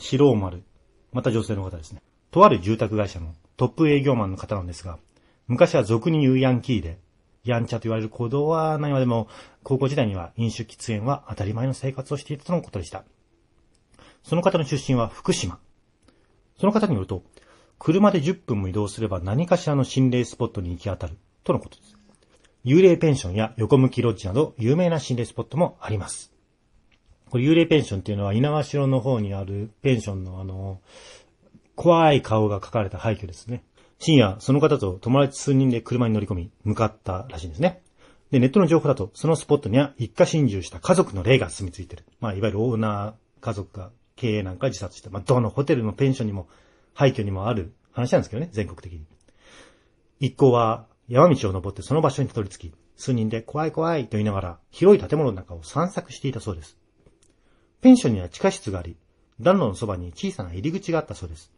四郎丸。また女性の方ですね。とある住宅会社のトップ営業マンの方なんですが、昔は俗に言うヤンキーで、やんちゃと言われる行動はないまでも、高校時代には飲酒喫煙は当たり前の生活をしていたとのことでした。その方の出身は福島。その方によると、車で10分も移動すれば何かしらの心霊スポットに行き当たるとのことです。幽霊ペンションや横向きロッジなど有名な心霊スポットもあります。これ幽霊ペンションっていうのは猪苗代の方にあるペンションの怖い顔が描かれた廃墟ですね。深夜、その方と友達数人で車に乗り込み、向かったらしいんですね。で、ネットの情報だと、そのスポットには一家心中した家族の霊が住み着いてる。まあ、いわゆるオーナー家族が経営なんか自殺して、まあ、どのホテルのペンションにも、廃墟にもある話なんですけどね、全国的に。一行は山道を登ってその場所にたどり着き、数人で怖い怖いと言いながら、広い建物の中を散策していたそうです。ペンションには地下室があり、暖炉のそばに小さな入り口があったそうです。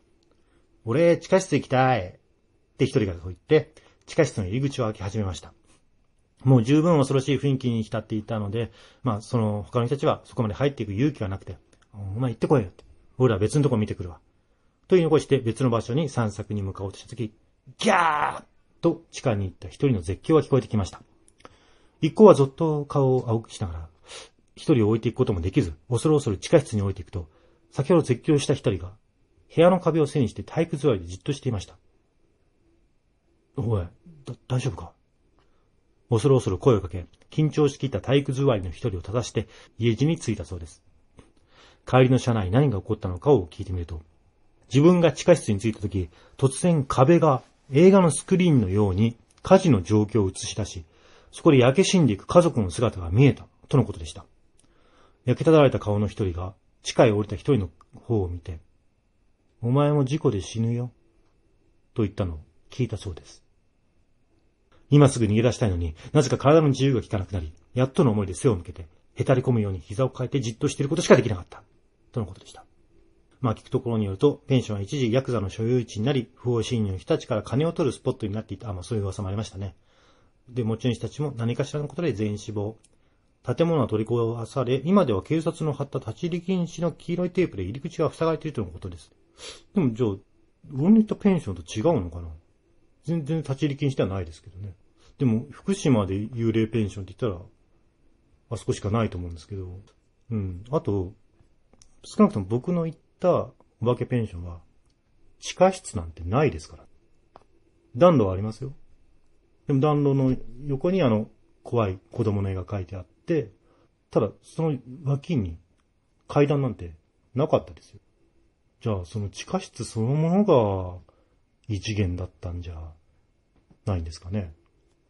俺、地下室行きたい。って一人がそう言って、地下室の入り口を開き始めました。もう十分恐ろしい雰囲気に浸っていたので、まあ、その他の人たちはそこまで入っていく勇気はなくて、お前行ってこいよって。俺は別のとこ見てくるわ。と言い残して別の場所に散策に向かおうとしたとき、ギャーと地下に行った一人の絶叫が聞こえてきました。一行はぞっと顔を青くしながら、一人を置いていくこともできず、恐る恐る地下室に置いていくと、先ほど絶叫した一人が、部屋の壁を背にして体育座りでじっとしていました。おい、大丈夫か？恐る恐る声をかけ、緊張しきった体育座りの一人を正して、家路に着いたそうです。帰りの車内何が起こったのかを聞いてみると、自分が地下室に着いた時、突然壁が映画のスクリーンのように火事の状況を映し出し、そこで焼け死んでいく家族の姿が見えた、とのことでした。焼けただられた顔の一人が、地下へ降りた一人の方を見て、お前も事故で死ぬよ、と言ったのを聞いたそうです。今すぐ逃げ出したいのに、なぜか体の自由が利かなくなり、やっとの思いで背を向けて、へたり込むように膝をかいてじっとしていることしかできなかった、とのことでした。まあ聞くところによると、ペンションは一時ヤクザの所有地になり、不法侵入の人たちから金を取るスポットになっていた、まあそういう噂もありましたね。で、持ち主たちも何かしらのことで全員死亡。建物は取り壊され、今では警察の貼った立ち入り禁止の黄色いテープで入り口が塞がれているとのことです。でもじゃあ、俺の言ったペンションと違うのかな？全然立ち入り禁止ではないですけどね。でも、福島で幽霊ペンションって言ったら、あそこしかないと思うんですけど。うん。あと、少なくとも僕の言ったお化けペンションは、地下室なんてないですから。暖炉はありますよ。でも暖炉の横に怖い子供の絵が描いてあって、ただ、その脇に階段なんてなかったですよ。じゃあ、その地下室そのものが、異次元だったんじゃないんですかね。